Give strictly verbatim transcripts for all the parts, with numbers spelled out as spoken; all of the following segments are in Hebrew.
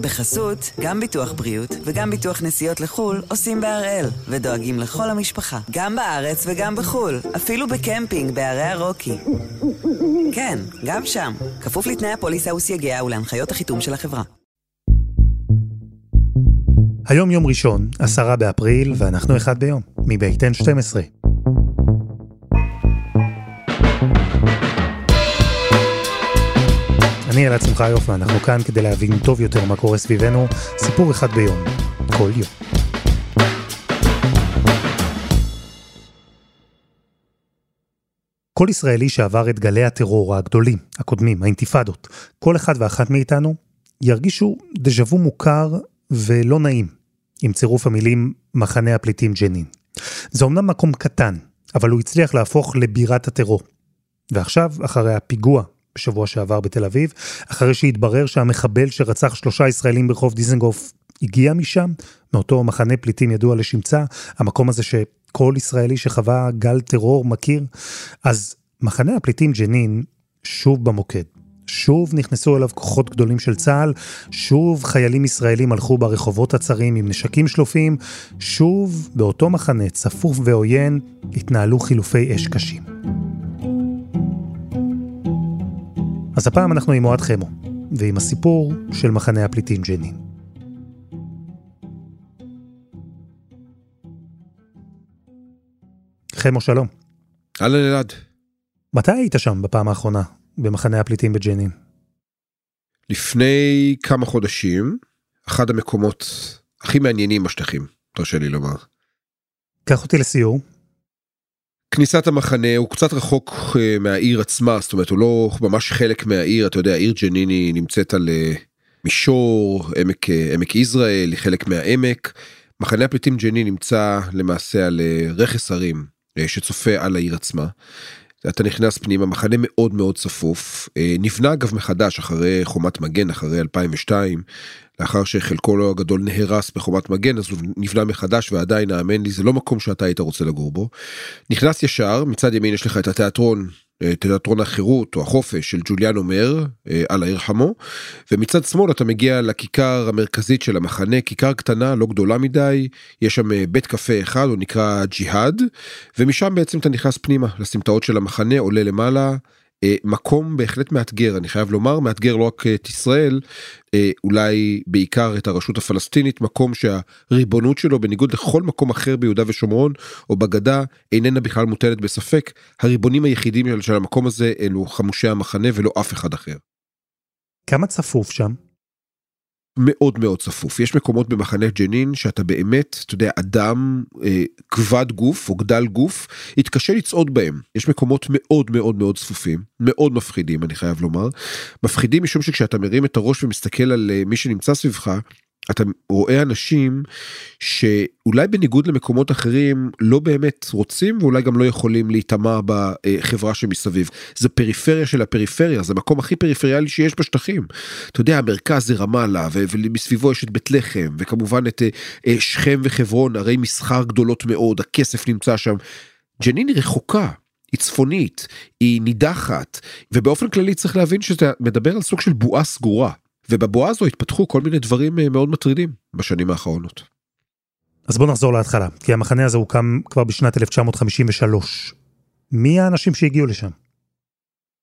בחסות, גם ביטוח בריאות וגם ביטוח נסיעות לחול עושים בהראל, ודואגים לכל המשפחה, גם בארץ וגם בחול, אפילו בקמפינג בערי הרוקי. כן, גם שם, כפוף לתנאי הפוליסה וסייגיה ולהנחיות החיתום של החברה. היום יום ראשון, עשרה באפריל, ואנחנו אחד ביום, מבית אן שתים עשרה. אני אלה צמחאיוב, ואנחנו כאן כדי להבין טוב יותר מה קורה סביבנו, סיפור אחד ביום, כל יום. כל ישראלי שעבר את גלי הטרור הגדולים, הקודמים, האינתיפאדות, כל אחד ואחת מאיתנו, ירגישו דז'וו מוכר ולא נעים, עם צירוף המילים מחנה הפליטים ג'נין. זה אומנם מקום קטן, אבל הוא הצליח להפוך לבירת הטרור. ועכשיו, אחרי הפיגוע בשבוע שעבר בתל אביב, אחרי שהתברר שהמחבל שרצח שלושה ישראלים ברחוב דיזנגוף הגיע משם, מאותו מחנה פליטים ידוע לשמצה, המקום הזה שכל ישראלי שחווה גל טרור מכיר, אז מחנה הפליטים ג'נין שוב במוקד. שוב נכנסו אליו כוחות גדולים של צה"ל, שוב חיילים ישראלים הלכו ברחובות הצרים עם נשקים שלופים, שוב באותו מחנה צפוף ועוין התנהלו חילופי אש קשים. אז הפעם אנחנו עם אוהד חמו, ועם הסיפור של מחנה הפליטים ג'נין. חמו, שלום. הלו לילד. מתי היית שם בפעם האחרונה? במחנה הפליטים בג'נין. לפני כמה חודשים, אחד המקומות הכי מעניינים בשטחים, תרשה לי לומר. קח אותי לסיור. כניסת המחנה הוא קצת רחוק מהעיר עצמה, זאת אומרת, הוא לא ממש חלק מהעיר, אתה יודע, העיר ג'נין היא נמצאת על מישור, עמק, עמק ישראל, חלק מהעמק. מחנה הפליטים ג'נין נמצא למעשה על רכס הרים, שצופה על העיר עצמה. אתה נכנס פנימה, מחנה מאוד מאוד צפוף, נבנה אגב מחדש אחרי חומת מגן, אחרי אלפיים ושתיים, לאחר שחלקו לא הגדול נהרס בחומת מגן, אז הוא נבנה מחדש, ועדיין, האמן לי, זה לא מקום שאתה היית רוצה לגור בו. נכנס ישר, מצד ימין יש לך את התיאטרון, תיאטרון החירות או החופש של ג'וליאן אומר, על העיר חמו, ומצד שמאל אתה מגיע לכיכר המרכזית של המחנה, כיכר קטנה, לא גדולה מדי, יש שם בית קפה אחד, הוא נקרא ג'יהאד, ומשם בעצם אתה נכנס פנימה, לסמטאות של המחנה, עולה למעלה, מקום בהחלט מאתגר, אני חייב לומר, מאתגר לא רק את ישראל, אולי בעיקר את הרשות הפלסטינית, מקום שהריבונות שלו, בניגוד לכל מקום אחר ביהודה ושומרון, או בגדה, איננה בכלל מוטלת בספק, הריבונים היחידים של המקום הזה, אלו חמושי המחנה ולא אף אחד אחר. כמה צפוף שם? מאוד מאוד צפוף, יש מקומות במחנה ג'נין שאתה באמת, אתה יודע, אדם אה, כבד גוף או גדל גוף, התקשה לצעוד בהם, יש מקומות מאוד מאוד מאוד צפופים, מאוד מפחידים אני חייב לומר, מפחידים משום שכשאתה מרים את הראש ומסתכל על מי שנמצא סביבך, אתה רואה אנשים שאולי בניגוד למקומות אחרים לא באמת רוצים ואולי גם לא יכולים להתאמה בחברה שמסביב. זה פריפריה של הפריפריה, זה המקום הכי פריפריאלי שיש בשטחים. אתה יודע, המרכז זה רמאללה ומסביבו יש את בית לחם וכמובן את שכם וחברון, הרי מסחר גדולות מאוד, הכסף נמצא שם. ג'נין היא רחוקה. היא צפונית, היא נידחת, ובאופן כללי צריך להבין שאתה מדבר על סוג של בועה סגורה. ובבועה הזו התפתחו כל מיני דברים מאוד מטרידים בשנים האחרונות. אז בוא נחזור להתחלה, כי המחנה הזה הוקם כבר בשנת אלף תשע מאות חמישים ושלוש. מי האנשים שהגיעו לשם?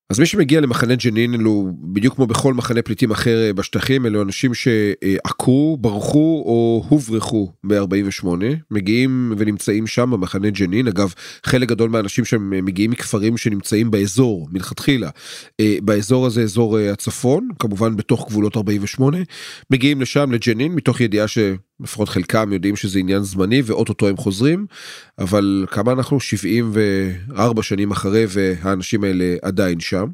אז מי שמגיע למחנה ג'נין, אלו בדיוק כמו בכל מחנה פליטים אחר בשטחים, אלו אנשים שעקרו, ברחו או הוברחו ב-ארבעים ושמונה, מגיעים ונמצאים שם במחנה ג'נין, אגב חלק גדול מהאנשים שם מגיעים מכפרים שנמצאים באזור, מלכתחילה, באזור הזה אזור הצפון, כמובן בתוך גבולות ארבעים ושמונה, מגיעים לשם לג'נין מתוך ידיעה ש... לפחות חלקם יודעים שזה עניין זמני, ואוטוטו הם חוזרים, אבל כמה אנחנו שבעים וארבע שנים אחרי, והאנשים האלה עדיין שם.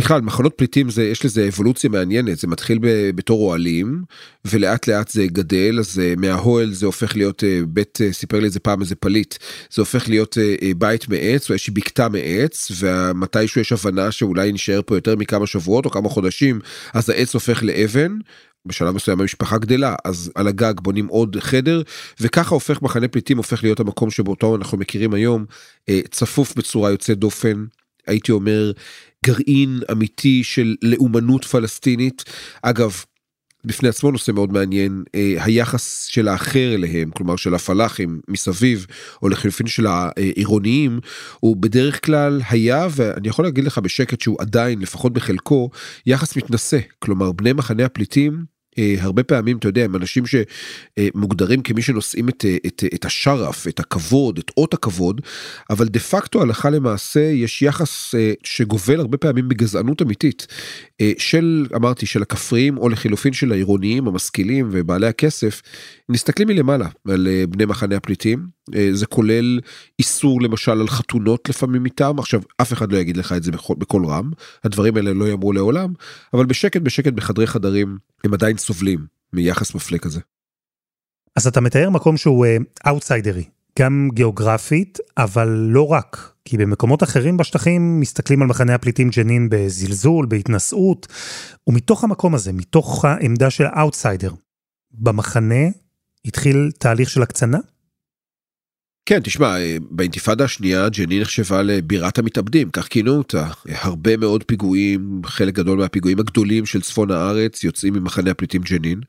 בכלל, מחנות פליטים, זה, יש לזה אבולוציה מעניינת, זה מתחיל ב, בתור אוהלים, ולאט לאט זה גדל, אז מהאוהל זה הופך להיות בית, סיפר לי את זה פעם איזה פליט, זה הופך להיות בית מעץ, או איזושהי ביקתה מעץ, ומתישהו יש הבנה שאולי נשאר פה יותר מכמה שבועות או כמה חודשים, אז העץ הופך לאבן, בשלב מסוים המשפחה גדלה, אז על הגג בונים עוד חדר, וככה הופך מחנה פליטים, הופך להיות המקום שבאותו אנחנו מכירים היום, צפוף בצורה יוצאת דופן, הייתי אומר, גרעין אמיתי של לאומנות פלסטינית, אגב, בפני עצמו נושא מאוד מעניין, היחס של האחר אליהם, כלומר של הפלחים מסביב, או לחלופין של העירוניים, הוא בדרך כלל היה, ואני יכול להגיד לך בשקט שהוא עדיין, לפחות בחלקו, יחס מתנשא, כלומר בני מחנה הפליטים, הרבה פעמים, אתה יודע, הם אנשים שמוגדרים כמי שנושאים את, את, את השרף, את הכבוד, את אות הכבוד, אבל דה פקטו הלכה למעשה יש יחס שגובל הרבה פעמים בגזענות אמיתית, של, אמרתי, של הכפרים או לחילופין של העירוניים, המשכילים ובעלי הכסף, נסתכלים מלמעלה על בני מחנה הפליטים, זה כולל איסור למשל על חתונות לפעמים איתם, עכשיו אף אחד לא יגיד לך את זה בכל, בכל רם, הדברים האלה לא יאמרו לעולם, אבל בשקט בשקט בחדרי חדרים הם עדיין סובלים מיחס מפלה כזה. אז אתה מתאר מקום שהוא אאוטסיידרי, גם גיאוגרפית, אבל לא רק, כי במקומות אחרים בשטחים מסתכלים על מחנה הפליטים ג'נין בזלזול, בהתנשאות, ומתוך המקום הזה, מתוך העמדה של האאוטסיידר, במחנה התחיל תהליך של הקצנה? כן, תשמע, באינתיפאדה השנייה ג'נין נחשבה לבירת המתאבדים, כך כינו אותה, הרבה מאוד פיגועים, חלק גדול מהפיגועים הגדולים של צפון הארץ יוצאים ממחנה הפליטים ג'נין,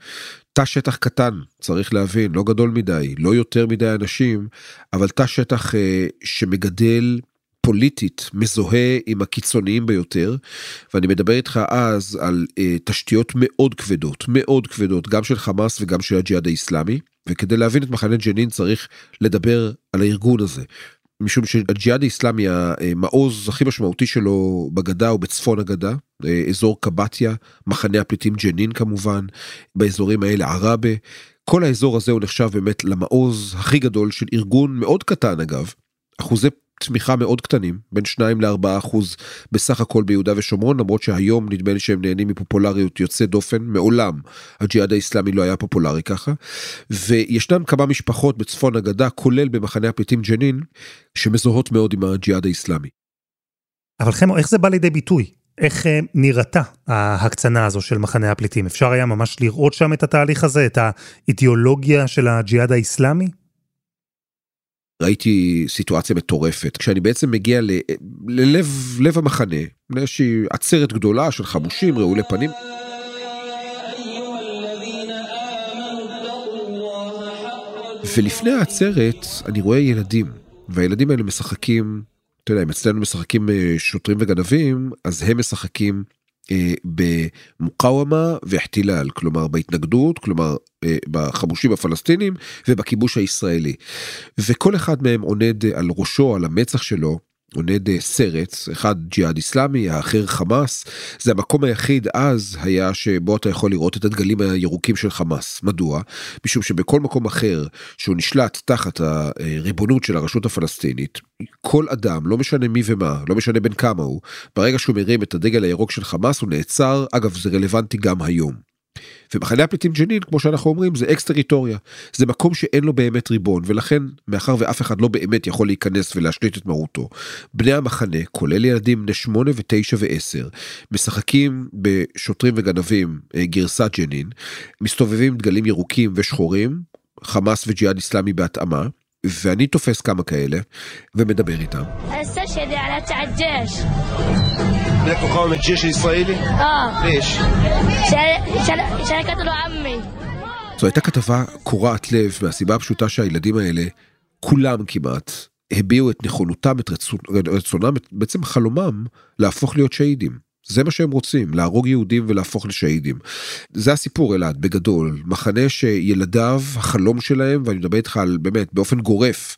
תא שטח קטן, צריך להבין, לא גדול מדי, לא יותר מדי אנשים, אבל תא שטח שמגדל פוליטית, מזוהה עם הקיצוניים ביותר, ואני מדבר איתך אז על תשתיות מאוד כבדות, מאוד כבדות, גם של חמאס וגם של הג'יהאד האיסלאמי, וכדי להבין את מחנה ג'נין צריך לדבר על הארגון הזה, משום שהג'יהאד האיסלאמי, המעוז הכי משמעותי שלו בגדה או בצפון הגדה, אזור קבטיה, מחנה הפליטים ג'נין כמובן, באזורים האלה ערבה, כל האזור הזה הוא נחשב באמת למעוז הכי גדול של ארגון מאוד קטן אגב, אחוזי תמיכה מאוד קטנים, בין שניים לארבעה אחוז בסך הכל ביהודה ושומרון, למרות שהיום נדמה לי שהם נהנים מפופולריות יוצא דופן, מעולם הג'יהאד האיסלאמי לא היה פופולרי ככה, וישנם כמה משפחות בצפון הגדה, כולל במחנה הפליטים ג'נין, שמזוהות מאוד עם הג'יהאד האיסלאמי. אבל חמו, איך זה בא לידי ביטוי? איך נראתה ההקצנה הזו של מחנה הפליטים? אפשר היה ממש לראות שם את התהליך הזה, את האידיאולוגיה של הג'יהאד האיסלאמי? ראיתי סיטואציה מטורפת, כשאני בעצם מגיע ל, ללב, לב המחנה, איזושהי עצרת גדולה של חמושים, רעולי פנים. ולפני העצרת אני רואה ילדים, והילדים האלה משחקים, אתה יודע, אם אצלנו משחקים שוטרים וגנבים, אז הם משחקים במוקאומה והחתילל, כלומר בהתנגדות, כלומר בחמושים הפלסטינים ובכיבוש הישראלי. וכל אחד מהם עונד על ראשו, על המצח שלו, עונד סרט, אחד ג'יהאד איסלאמי, האחר חמאס. זה המקום היחיד אז היה שבו אתה יכול לראות את הדגלים הירוקים של חמאס. מדוע? משום שבכל מקום אחר שהוא נשלט תחת הריבונות של הרשות הפלסטינית, כל אדם, לא משנה מי ומה, לא משנה בין כמה הוא, ברגע שהוא מרים את הדגל הירוק של חמאס הוא נעצר, אגב זה רלוונטי גם היום. ומחנה הפליטים ג'נין, כמו שאנחנו אומרים, זה אקס-טריטוריה, זה מקום שאין לו באמת ריבון, ולכן, מאחר ואף אחד לא באמת יכול להיכנס ולהשליט את מרותו, בני המחנה, כולל ילדים בני שמונה ותשע ועשר, משחקים בשוטרים וגנבים, גרסת ג'נין, מסתובבים דגלים ירוקים ושחורים, חמאס וג'יהאד איסלאמי בהתאמה, ואני תופס כמה כאלה, ומדבר איתם. אסשהדי על התעג'ש. لكم قوم الجيش الاسرائيلي؟ اه ليش؟ شركه له عمي. זו הייתה כתבה קורעת לב מהסיבה הפשוטה שהילדים האלה, כולם כמעט, הביעו את נכונותם, את רצונם, בעצם חלומם להפוך להיות שהידים. זה מה שהם רוצים, להרוג יהודים ולהפוך לשהידים. זה הסיפור אלעד, בגדול, מחנה שילדיו, החלום שלהם, ואני מדבר איתך על, באמת, באופן גורף,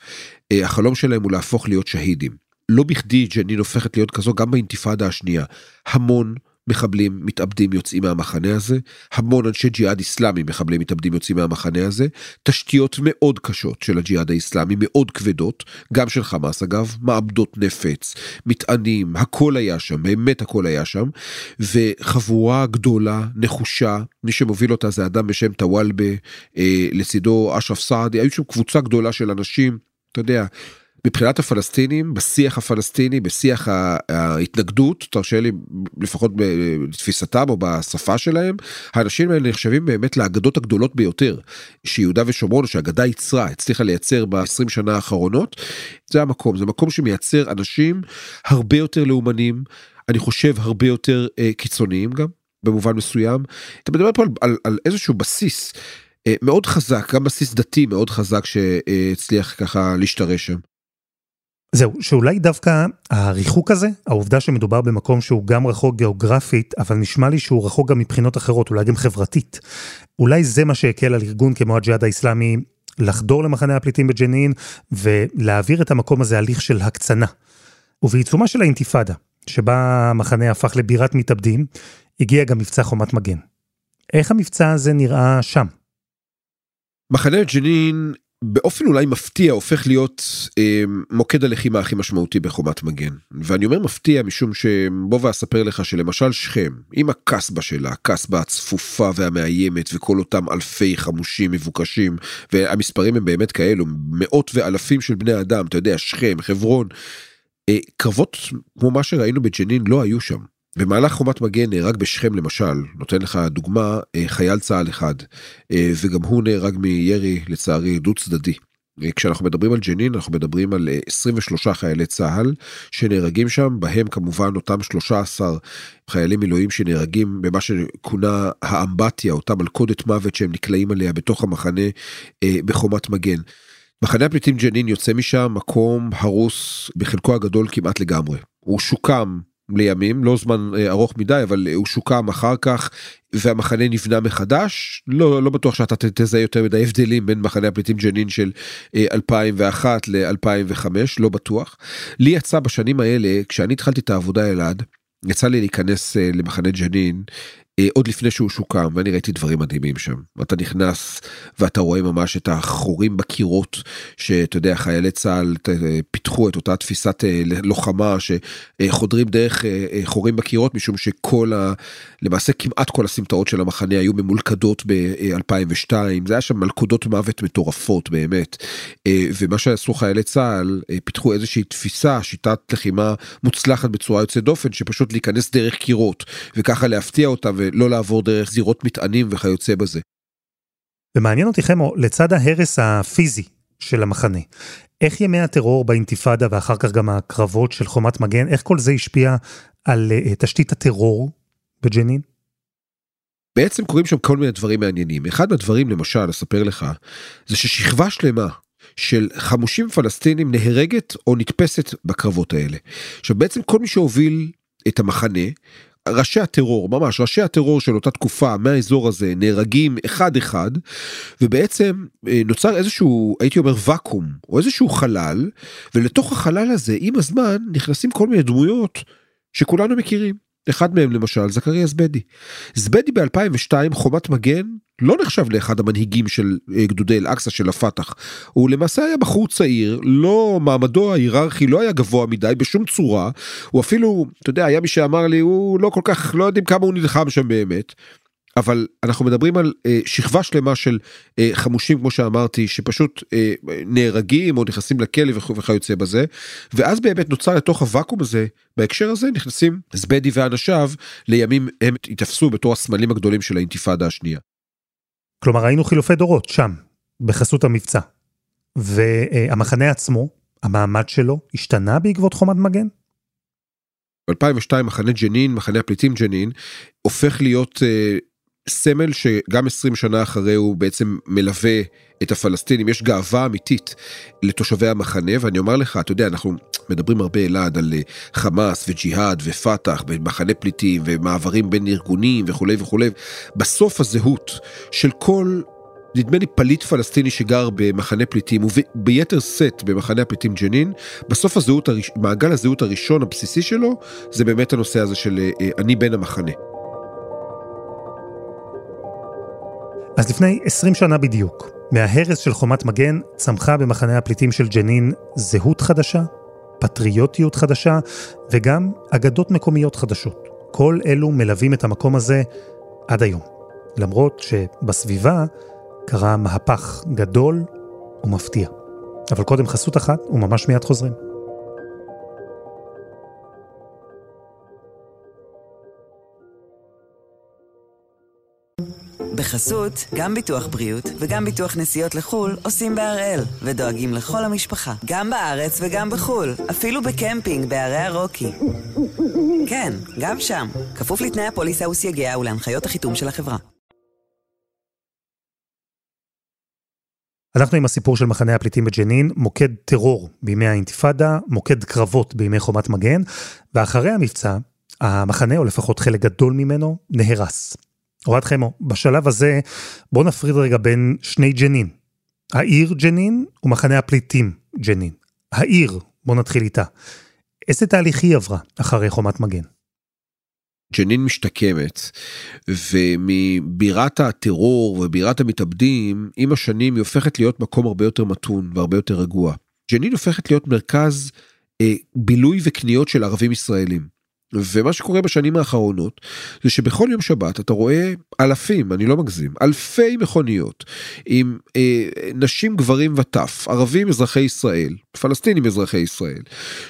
החלום שלהם הוא להפוך להיות שהידים. לא בכדי ג'נין הופכת להיות כזו, גם באינתיפאדה השנייה. המון מחבלים מתאבדים יוצאים מהמחנה הזה, המון אנשי ג'יהאד איסלאמי מחבלים מתאבדים יוצאים מהמחנה הזה, תשתיות מאוד קשות של הג'יהאד האיסלאמי, מאוד כבדות, גם של חמאס אגב, מעבדות נפץ, מטענים, הכל היה שם, באמת הכל היה שם, וחבורה גדולה, נחושה, מי שמוביל אותה זה אדם בשם טוואלבה, אה, לצידו אשרף סעדי, היו שם קבוצה גדולה של אנשים, אתה יודע, מבחינת הפלסטינים, בשיח הפלסטיני, בשיח ההתנגדות, תרשה לי לפחות בתפיסתם או בשפה שלהם, האנשים האלה נחשבים באמת לאגדות הגדולות ביותר, שיהודה ושומרון, שהאגדה יצרה, הצליחה לייצר ב-עשרים שנה האחרונות, זה המקום, זה מקום שמייצר אנשים הרבה יותר לאומנים, אני חושב הרבה יותר קיצוניים גם, במובן מסוים. אתה מדבר פה על, על, על איזשהו בסיס מאוד חזק, גם בסיס דתי מאוד חזק שהצליח ככה להשתרש שם. זהו, שאולי דווקא הריחוק הזה, העובדה שמדובר במקום שהוא גם רחוק גיאוגרפית, אבל נשמע לי שהוא רחוק גם מבחינות אחרות, אולי גם חברתית. אולי זה מה שהקל על ארגון כמו הג'יהאד האסלאמי, לחדור למחנה הפליטים בג'נין, ולהעביר את המקום הזה הליך של הקצנה. ובעיצומה של האינתיפאדה, שבה המחנה הפך לבירת מתאבדים, הגיע גם מבצע חומת מגן. איך המבצע הזה נראה שם? מחנה ג'נין באופן אולי מפתיע הופך להיות אה, מוקד הלחימה הכי משמעותי בחומת מגן. ואני אומר מפתיע משום שבוא ואספר לך שלמשל שכם, עם הקסבה שלה, הקסבה הצפופה והמאיימת וכל אותם אלפי חמושים מבוקשים, והמספרים הם באמת כאלו, מאות ואלפים של בני אדם, אתה יודע, שכם, חברון, אה, קרבות כמו מה שראינו בג'נין לא היו שם. במהלך חומת מגן נהרג בשכם למשל, נותן לך דוגמה, חייל צהל אחד, וגם הוא נהרג מירי לצערי דו צדדי. כשאנחנו מדברים על ג'נין, אנחנו מדברים על עשרים ושלושה חיילי צהל שנהרגים שם, בהם כמובן אותם שלושה עשר חיילי מילואים שנהרגים במה שכונה האמבטיה, אותה מלכודת מוות שהם נקלעים עליה בתוך המחנה בחומת מגן. מחנה הפליטים ג'נין יוצא משם מקום הרוס בחלקו הגדול כמעט לגמרי. הוא שוקם לימים, לא זמן ארוך מדי, אבל הוא שוקם אחר כך, והמחנה נבנה מחדש. לא, לא בטוח שאתה תזהה יותר מדי הבדלים בין מחנה הפליטים ג'נין של אלפיים ואחת ל-אלפיים וחמש, לא בטוח. לי יצא בשנים האלה, כשאני התחלתי את העבודה אלעד, יצא לי להיכנס למחנה ג'נין, עוד לפני שהוא שוקם, ואני ראיתי דברים מדהימים שם. אתה נכנס, ואתה רואה ממש את החורים בקירות, שאתה יודע, חיילי צהל פיתחו את אותה תפיסת לוחמה, שחודרים דרך חורים בקירות, משום שכל ה... למעשה כמעט כל הסמטאות של המחנה היו ממולכדות ב-אלפיים ושתיים, זה היה שם מלכודות מוות מטורפות באמת, ומה שעשו חיילי צהל, פיתחו איזושהי תפיסה, שיטת לחימה מוצלחת בצורה יוצאת דופן, שפשוט להיכנס דרך קירות, וככה להפתיע אותם ולא לעבור דרך זירות מטענים וכיוצא בזה. ומעניין אותי חמו, לצד ההרס הפיזי של המחנה, איך ימי הטרור באינתיפאדה ואחר כך גם הקרבות של חומת מגן, איך כל זה השפיע על תשתית הטרור בג'נין? בעצם קוראים שם כל מיני דברים מעניינים. אחד מהדברים, למשל, אספר לך, זה ששכבה שלמה של חמושים פלסטינים נהרגת או נתפסת בקרבות האלה. עכשיו בעצם כל מי שהוביל את המחנה, ראשי הטרור, ממש, ראשי הטרור של אותה תקופה, מהאזור הזה, נהרגים אחד אחד, ובעצם נוצר איזשהו, הייתי אומר, וקום, או איזשהו חלל, ולתוך החלל הזה, עם הזמן, נכנסים כל מיני דמויות שכולנו מכירים. אחד מהם למשל, זכריה זוביידי. זוביידי ב-אלפיים ושתיים, חומת מגן, לא נחשב לאחד המנהיגים של גדודי אל-אקסה של הפתח. הוא למעשה היה בחור צעיר, לא, מעמדו ההיררכי לא היה גבוה מדי בשום צורה. הוא אפילו, אתה יודע, היה מי שאמר לי, הוא לא כל כך, לא יודעים כמה הוא נלחם שם באמת. אבל אנחנו מדברים על אה, שכבה שלמה של אה, חמושים, כמו שאמרתי, שפשוט אה, נהרגים או נכנסים לכלא וכיוצא בזה, ואז באמת נוצר לתוך הוואקום הזה, בהקשר הזה נכנסים זוביידי ואנשיו, לימים הם התאפסו בתור הסמלים הגדולים של האינתיפאדה השנייה. כלומר, ראינו חילופי דורות שם, בחסות המבצע, והמחנה עצמו, המעמד שלו, השתנה בעקבות חומת מגן? ב-אלפיים ושתיים מחנה ג'נין, מחנה הפליטים ג'נין, הופך להיות אה, סמל שגם עשרים שנה אחרי הוא בעצם מלווה את הפלסטינים. יש גאווה אמיתית לתושבי המחנה, ואני אומר לך, אתה יודע, אנחנו מדברים הרבה אלעד על חמאס וג'יהאד ופתח ומחנה פליטים ומעברים בין ארגונים וכו' וכו'. בסוף הזהות של כל, נדמה לי, פליט פלסטיני שגר במחנה פליטים, וביתר סט במחנה הפליטים ג'נין, בסוף הזהות, מעגל הזהות הראשון הבסיסי שלו, זה באמת הנושא הזה של אני בן המחנה. אז לפני עשרים שנה בדיוק, מההרס של חומת מגן צמחה במחנה הפליטים של ג'נין זהות חדשה, פטריוטיות חדשה, וגם אגדות מקומיות חדשות. כל אלו מלווים את המקום הזה עד היום. למרות שבסביבה קרה מהפך גדול ומפתיע. אבל קודם חסות אחת וממש מיד חוזרים. בחסות, גם ביטוח בריאות וגם ביטוח נסיעות לחול עושים בהראל, ודואגים לכל המשפחה, גם בארץ וגם בחול, אפילו בקמפינג בערי הרוקי. כן, גם שם, כפוף לתנאי הפוליסה וסייגיה ולהנחיות החיתום של החברה. אנחנו עם הסיפור של מחנה הפליטים בג'נין, מוקד טרור בימי האינתיפאדה, מוקד קרבות בימי חומת מגן, ואחרי המבצע, המחנה, או לפחות חלק גדול ממנו, נהרס. אוהד חמו, בשלב הזה, בוא נפריד רגע בין שני ג'נין. העיר ג'נין ומחנה הפליטים ג'נין. העיר, בוא נתחיל איתה. איזה תהליך היא עברה אחרי חומת מגן? ג'נין משתקמת, ומבירת הטרור ובירת המתאבדים, עם השנים היא הופכת להיות מקום הרבה יותר מתון והרבה יותר רגוע. ג'נין הופכת להיות מרכז אה, בילוי וקניות של ערבים ישראלים. ומה שקורה בשנים האחרונות, זה שבכל יום שבת אתה רואה אלפים, אני לא מגזים, אלפי מכוניות, עם אה, נשים, גברים וטף, ערבים אזרחי ישראל, פלסטינים אזרחי ישראל,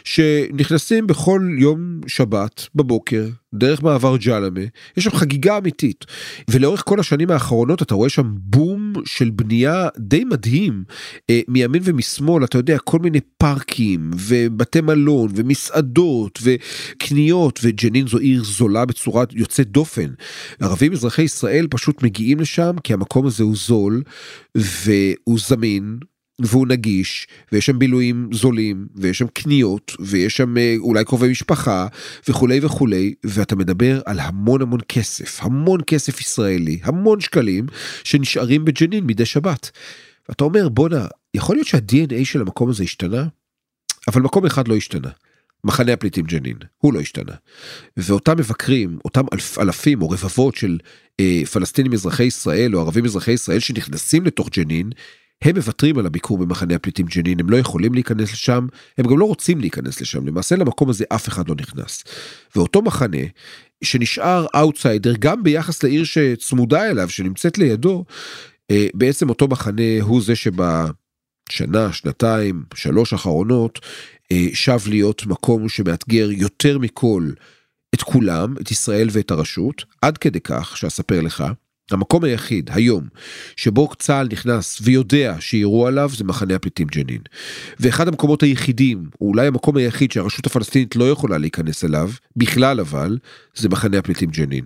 שנכנסים בכל יום שבת בבוקר, דרך מעבר ג'למה, יש שם חגיגה אמיתית, ולאורך כל השנים האחרונות אתה רואה שם בום של בנייה די מדהים, אה, מימין ומשמאל, אתה יודע, כל מיני פארקים, ובתי מלון, ומסעדות, וקניות, וג'נין זו עיר זולה בצורה יוצאת דופן. ערבים אזרחי ישראל פשוט מגיעים לשם, כי המקום הזה הוא זול, והוא זמין, והוא נגיש, ויש שם בילויים זולים, ויש שם קניות, ויש שם אולי קרובי משפחה, וכולי וכולי, ואתה מדבר על המון המון כסף, המון כסף ישראלי, המון שקלים, שנשארים בג'נין מדי שבת. ואתה אומר, בונה, יכול להיות שה-די אן איי של המקום הזה השתנה? אבל מקום אחד לא השתנה. מחנה הפליטים ג'נין, הוא לא השתנה. ואותם מבקרים, אותם אלפ, אלפים או רבבות של אה, פלסטינים אזרחי ישראל, או ערבים אזרחי ישראל, שנכנסים לתוך ג'נין, הם מבטרים על הביקור במחנה הפליטים ג'נין, הם לא יכולים להיכנס לשם, הם גם לא רוצים להיכנס לשם, למעשה למקום הזה אף אחד לא נכנס. ואותו מחנה, שנשאר אאוטסיידר, גם ביחס לעיר שצמודה אליו, שנמצאת לידו, אה, בעצם אותו מחנה הוא זה שבשנה, שנתיים, שלוש אחרונות, שב להיות מקום שמאתגר יותר מכל את כולם, את ישראל ואת הרשות, עד כדי כך שאספר לך, המקום היחיד היום שבו צהל נכנס ויודע שיראו עליו זה מחנה הפליטים ג'נין. ואחד המקומות היחידים, אולי המקום היחיד שהרשות הפלסטינית לא יכולה להיכנס אליו, בכלל אבל, זה מחנה הפליטים ג'נין.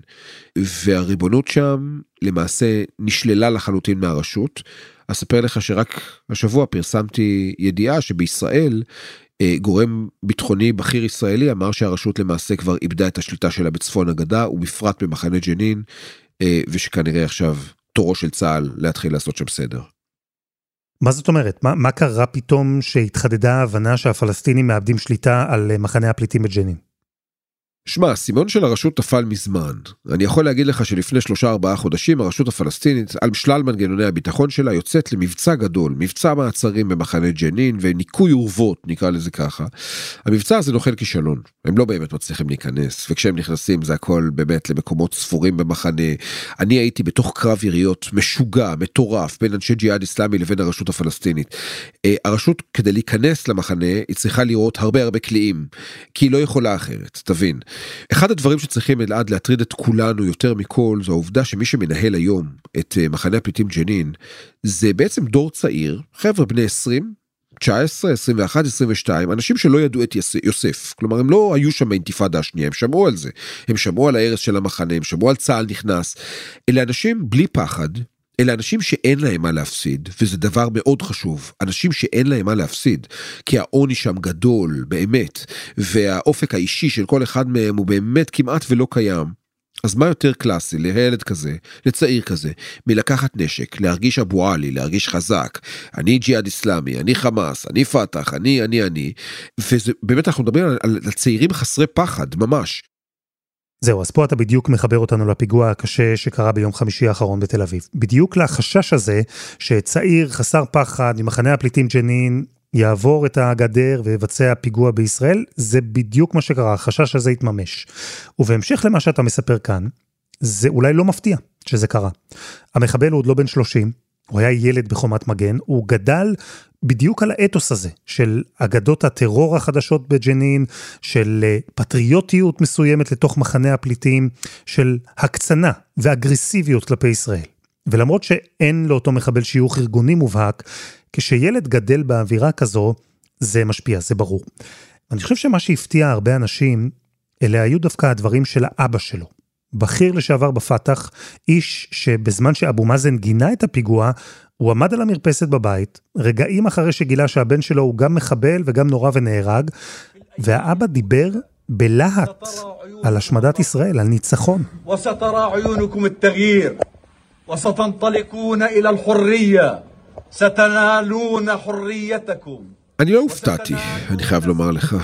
והריבונות שם למעשה נשללה לחלוטין מהרשות. אספר לך שרק השבוע פרסמתי ידיעה שבישראל גורם ביטחוני בכיר ישראלי אמר שהרשות למעשה כבר איבדה את השליטה שלה בצפון הגדה ובפרט במחנה ג'נין, ושכנראה עכשיו תורו של צהל להתחיל לעשות שם סדר. מה זאת אומרת? מה, מה קרה פתאום שהתחדדה ההבנה שהפלסטינים מאבדים שליטה על מחנה הפליטים בג'נין? שמע, הסימון של הרשות נפל מזמן. אני יכול להגיד לך שלפני שלושה ארבעה חודשים, הרשות הפלסטינית, על שלל מנגנוני הביטחון שלה, יוצאת למבצע גדול, מבצע מעצרים במחנה ג'נין, וניקוי אורוות, נקרא לזה ככה. המבצע הזה נוחל כישלון. הם לא באמת מצליחים להיכנס, וכשהם נכנסים זה הכל באמת למקומות ספורים במחנה. אני הייתי בתוך קרב יריות משוגע, מטורף, בין אנשי ג'יהאד איסלאמי לבין הרשות הפלסטינית. הרשות, כדי להיכנס למחנה, היא צריכה לראות הרבה הרבה קליעים, כי היא לא יכולה אחרת, תבין. אחד הדברים שצריכים אלעד להטריד את כולנו יותר מכל, זו העובדה שמי שמנהל היום את מחנה הפליטים ג'נין, זה בעצם דור צעיר, חבר'ה בני עשרים, תשע עשרה, עשרים ואחת, עשרים ושתיים, אנשים שלא ידעו את יוסף, כלומר הם לא היו שם באינתיפאדה השנייה, הם שמעו על זה, הם שמעו על ההרס של המחנה, הם שמעו על צהל נכנס, אלה אנשים בלי פחד, אלה אנשים שאין להם מה להפסיד, וזה דבר מאוד חשוב, אנשים שאין להם מה להפסיד, כי העוני שם גדול, באמת, והאופק האישי של כל אחד מהם הוא באמת כמעט ולא קיים, אז מה יותר קלאסי לילד כזה, לצעיר כזה, מלקחת נשק, להרגיש אבו עלי, להרגיש חזק, אני ג'יהאד איסלאמי, אני חמאס, אני פתח, אני, אני, אני, ובאמת אנחנו מדברים על, על צעירים חסרי פחד, ממש. זהו, אז פה אתה בדיוק מחבר אותנו לפיגוע הקשה שקרה ביום חמישי האחרון בתל אביב. בדיוק לחשש הזה שצעיר חסר פחד ממחנה הפליטים ג'נין יעבור את הגדר ויבצע פיגוע בישראל, זה בדיוק מה שקרה, החשש הזה התממש. ובהמשך למה שאתה מספר כאן, זה אולי לא מפתיע שזה קרה. המחבל הוא עוד לא בן שלושים, הוא היה ילד בחומת מגן, הוא גדל בדיוק על האתוס הזה, של אגדות הטרור החדשות בג'נין, של פטריוטיות מסוימת לתוך מחנה הפליטים, של הקצנה ואגרסיביות כלפי ישראל. ולמרות שאין לאותו מחבל שיוך ארגוני מובהק, כשילד גדל באווירה כזו, זה משפיע, זה ברור. אני חושב שמה שהפתיע הרבה אנשים, אלה היו דווקא הדברים של האבא שלו. בכיר לשעבר בפתח, איש שבזמן שאבו מאזן גינה את הפיגוע, הוא עמד על המרפסת בבית, רגעים אחרי שגילה שהבן שלו הוא גם מחבל וגם נורא ונהרג, והאבא דיבר בלהט על השמדת ישראל, על ניצחון. وسترى عيونكم التغيير وستنطلقون الى الحريه ستنالون حريتكم. אני לא הופתעתי, אני חייב לומר לך.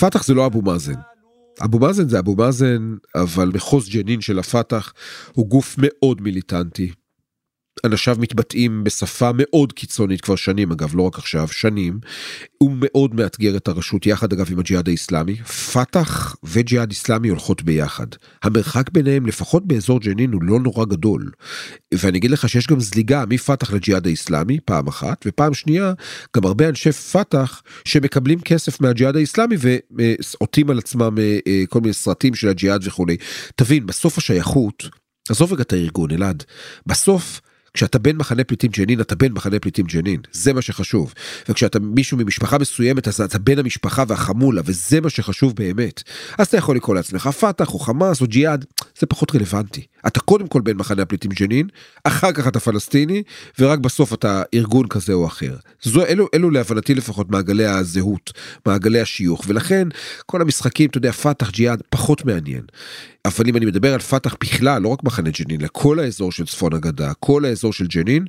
פתח זה לא אבו מאזן. אבו מאזן זה אבו מאזן, אבל מחוז ג'נין של הפתח הוא גוף מאוד מיליטנטי. אנשיו מתבטאים בשפה מאוד קיצונית כבר שנים, אגב, לא רק עכשיו, שנים. הוא מאוד מאתגר את הרשות, יחד אגב עם הג'יהאד האיסלאמי. פתח וג'יהאד איסלאמי הולכות ביחד. המרחק ביניהם, לפחות באזור ג'נין, הוא לא נורא גדול. ואני אגיד לך שיש גם זליגה מפתח לג'יהאד האיסלאמי, פעם אחת, ופעם שנייה, גם הרבה אנשי פתח שמקבלים כסף מהג'יהאד האיסלאמי, ועוטים על עצמם כל מיני סרטים של הג'יהאד וכו'. תבין, בסוף השייכות, עזוב רגע את הארגון, אלעד, בסוף כשאתה בן מחנה פליטים ג'נין, אתה בן מחנה פליטים ג'נין, זה מה שחשוב. וכשאתה מישהו ממשפחה מסוימת, אז אתה בן המשפחה והחמולה, וזה מה שחשוב באמת. אז אתה יכול לקרוא לעצמך פתח, או חמאס, או ג'יהאד, זה פחות רלוונטי. אתה קודם כל בן מחנה פליטים ג'נין, אחר כך אתה פלסטיני, ורק בסוף אתה ארגון כזה או אחר. זו, אלו, אלו להבנתי לפחות מעגלי הזהות, מעגלי השיוך, ולכן כל המשחקים, אתה יודע, פתח, ג'יהאד, פחות מעניין. אבל אם אני מדבר על פתח בכלל, לא רק מחנה ג'נין, לכל האזור של צפון הגדה, כל האזור של ג'נין,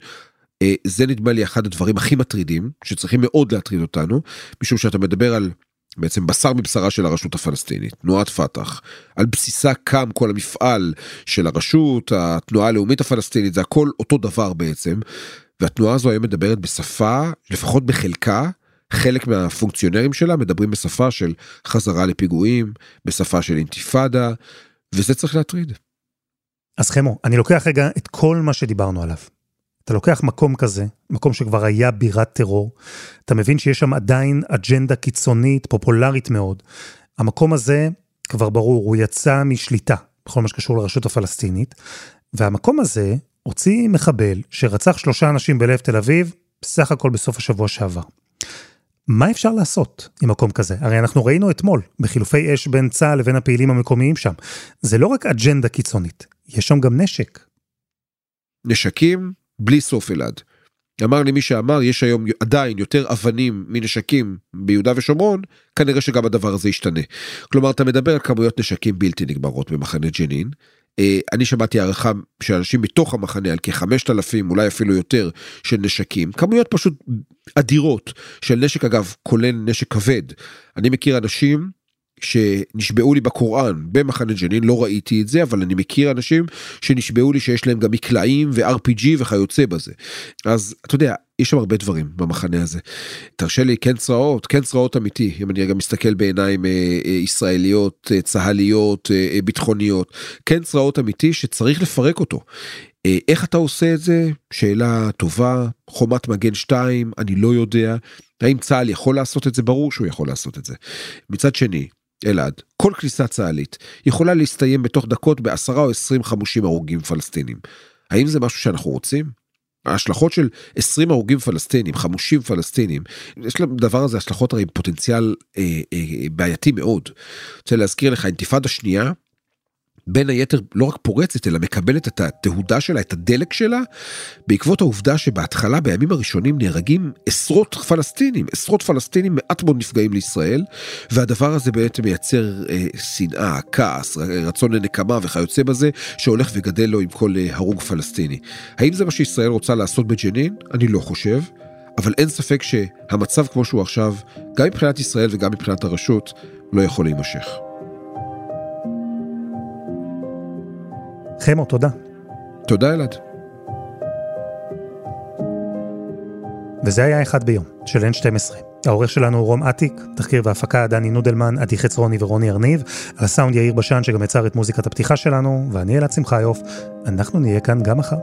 זה נדמה לי אחד הדברים הכי מטרידים, שצריכים מאוד להטריד אותנו, משום שאתה מדבר על בעצם בשר מבשרה של הרשות הפלסטינית, תנועת פתח, על בסיסה קם כל המפעל של הרשות, התנועה הלאומית הפלסטינית, זה הכל אותו דבר בעצם, והתנועה הזו היום מדברת בשפה, לפחות בחלקה, חלק מהפונקציונרים שלה מדברים בשפה של חזרה לפיגועים, בשפה של אינתיפאדה, וזה צריך להטריד. אז חמו, אני לוקח רגע את כל מה שדיברנו עליו. אתה לוקח מקום כזה, מקום שכבר היה בירת טרור, אתה מבין שיש שם עדיין אג'נדה קיצונית, פופולרית מאוד. המקום הזה, כבר ברור, הוא יצא משליטה, בכל מה שקשור לרשות הפלסטינית, והמקום הזה הוציא מחבל שרצח שלושה אנשים בלב תל אביב, בסך הכל בסוף השבוע שעבר. מה אפשר לעשות עם מקום כזה? הרי אנחנו ראינו אתמול, בחילופי אש בין צה"ל לבין הפעילים המקומיים שם. זה לא רק אג'נדה קיצונית, יש שם גם נשק. נשקים בלי סוף אלעד. אמר לי מי שאמר, יש היום עדיין יותר אבנים מנשקים ביהודה ושומרון, כנראה שגם הדבר הזה ישתנה. כלומר, אתה מדבר על כמויות נשקים בלתי נגמרות במחנה ג'נין, אני שמעתי הערכה שאנשים מתוך המחנה על כ-חמשת אלפים, אולי אפילו יותר, של נשקים, כמויות פשוט אדירות של נשק, אגב, כולל נשק כבד. אני מכיר אנשים שנשבעו לי בקוראן, במחנה ג'נין, לא ראיתי את זה, אבל אני מכיר אנשים שנשבעו לי שיש להם גם מקלעים ו-אר פי ג'י וכיוצא בזה. אז אתה יודע, יש שם הרבה דברים במחנה הזה. תרשה לי, כן צרעות, כן צרעות אמיתי, אם אני גם מסתכל בעיניים אה, אה, ישראליות, אה, צהליות, אה, אה, ביטחוניות, כן צרעות אמיתי שצריך לפרק אותו. אה, איך אתה עושה את זה? שאלה טובה, חומת מגן שתיים, אני לא יודע. האם צהל יכול לעשות את זה? ברור שהוא יכול לעשות את זה. מצד שני, אלעד, כל כניסה צהלית יכולה להסתיים בתוך דקות בעשרה או עשרים חמושים הרוגים פלסטינים. האם זה משהו שאנחנו רוצים? ההשלכות של עשרים הרוגים פלסטינים, חמושים פלסטינים, יש לדבר הזה השלכות הרי עם פוטנציאל אה, אה, בעייתי מאוד. רוצה להזכיר לך, אינתיפאדה שנייה, בין היתר לא רק פורצת, אלא מקבלת את התהודה שלה, את הדלק שלה, בעקבות העובדה שבהתחלה, בימים הראשונים, נהרגים עשרות פלסטינים, עשרות פלסטינים מעט מאוד נפגעים לישראל, והדבר הזה בעצם מייצר אה, שנאה, כעס, רצון לנקמה וכיוצא בזה, שהולך וגדל לו עם כל אה, הרוג פלסטיני. האם זה מה שישראל רוצה לעשות בג'נין? אני לא חושב, אבל אין ספק שהמצב כמו שהוא עכשיו, גם מבחינת ישראל וגם מבחינת הרשות, לא יכול להימשך. חמו, תודה. תודה, אלעד. וזה היה אחד ביום, של אן שתים עשרה. העורך שלנו הוא רום עתיק, תחקיר והפקה דני נודלמן, עדי חצרוני ורוני ארניב, על הסאונד יאיר בשן שגם יצר את מוזיקת הפתיחה שלנו, ואני אלה צמחאיוף, אנחנו נהיה כאן גם מחר.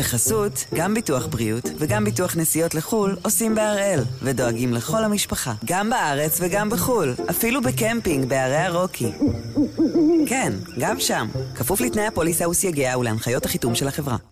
בחסות, גם ביטוח בריאות וגם ביטוח נסיעות לחול עושים בהראל, ודואגים לכל המשפחה, גם בארץ וגם בחול, אפילו בקמפינג בערי הרוקי. כן, גם שם, כפוף לתנאי הפוליסה וסייגיה ולהנחיות החיתום של החברה.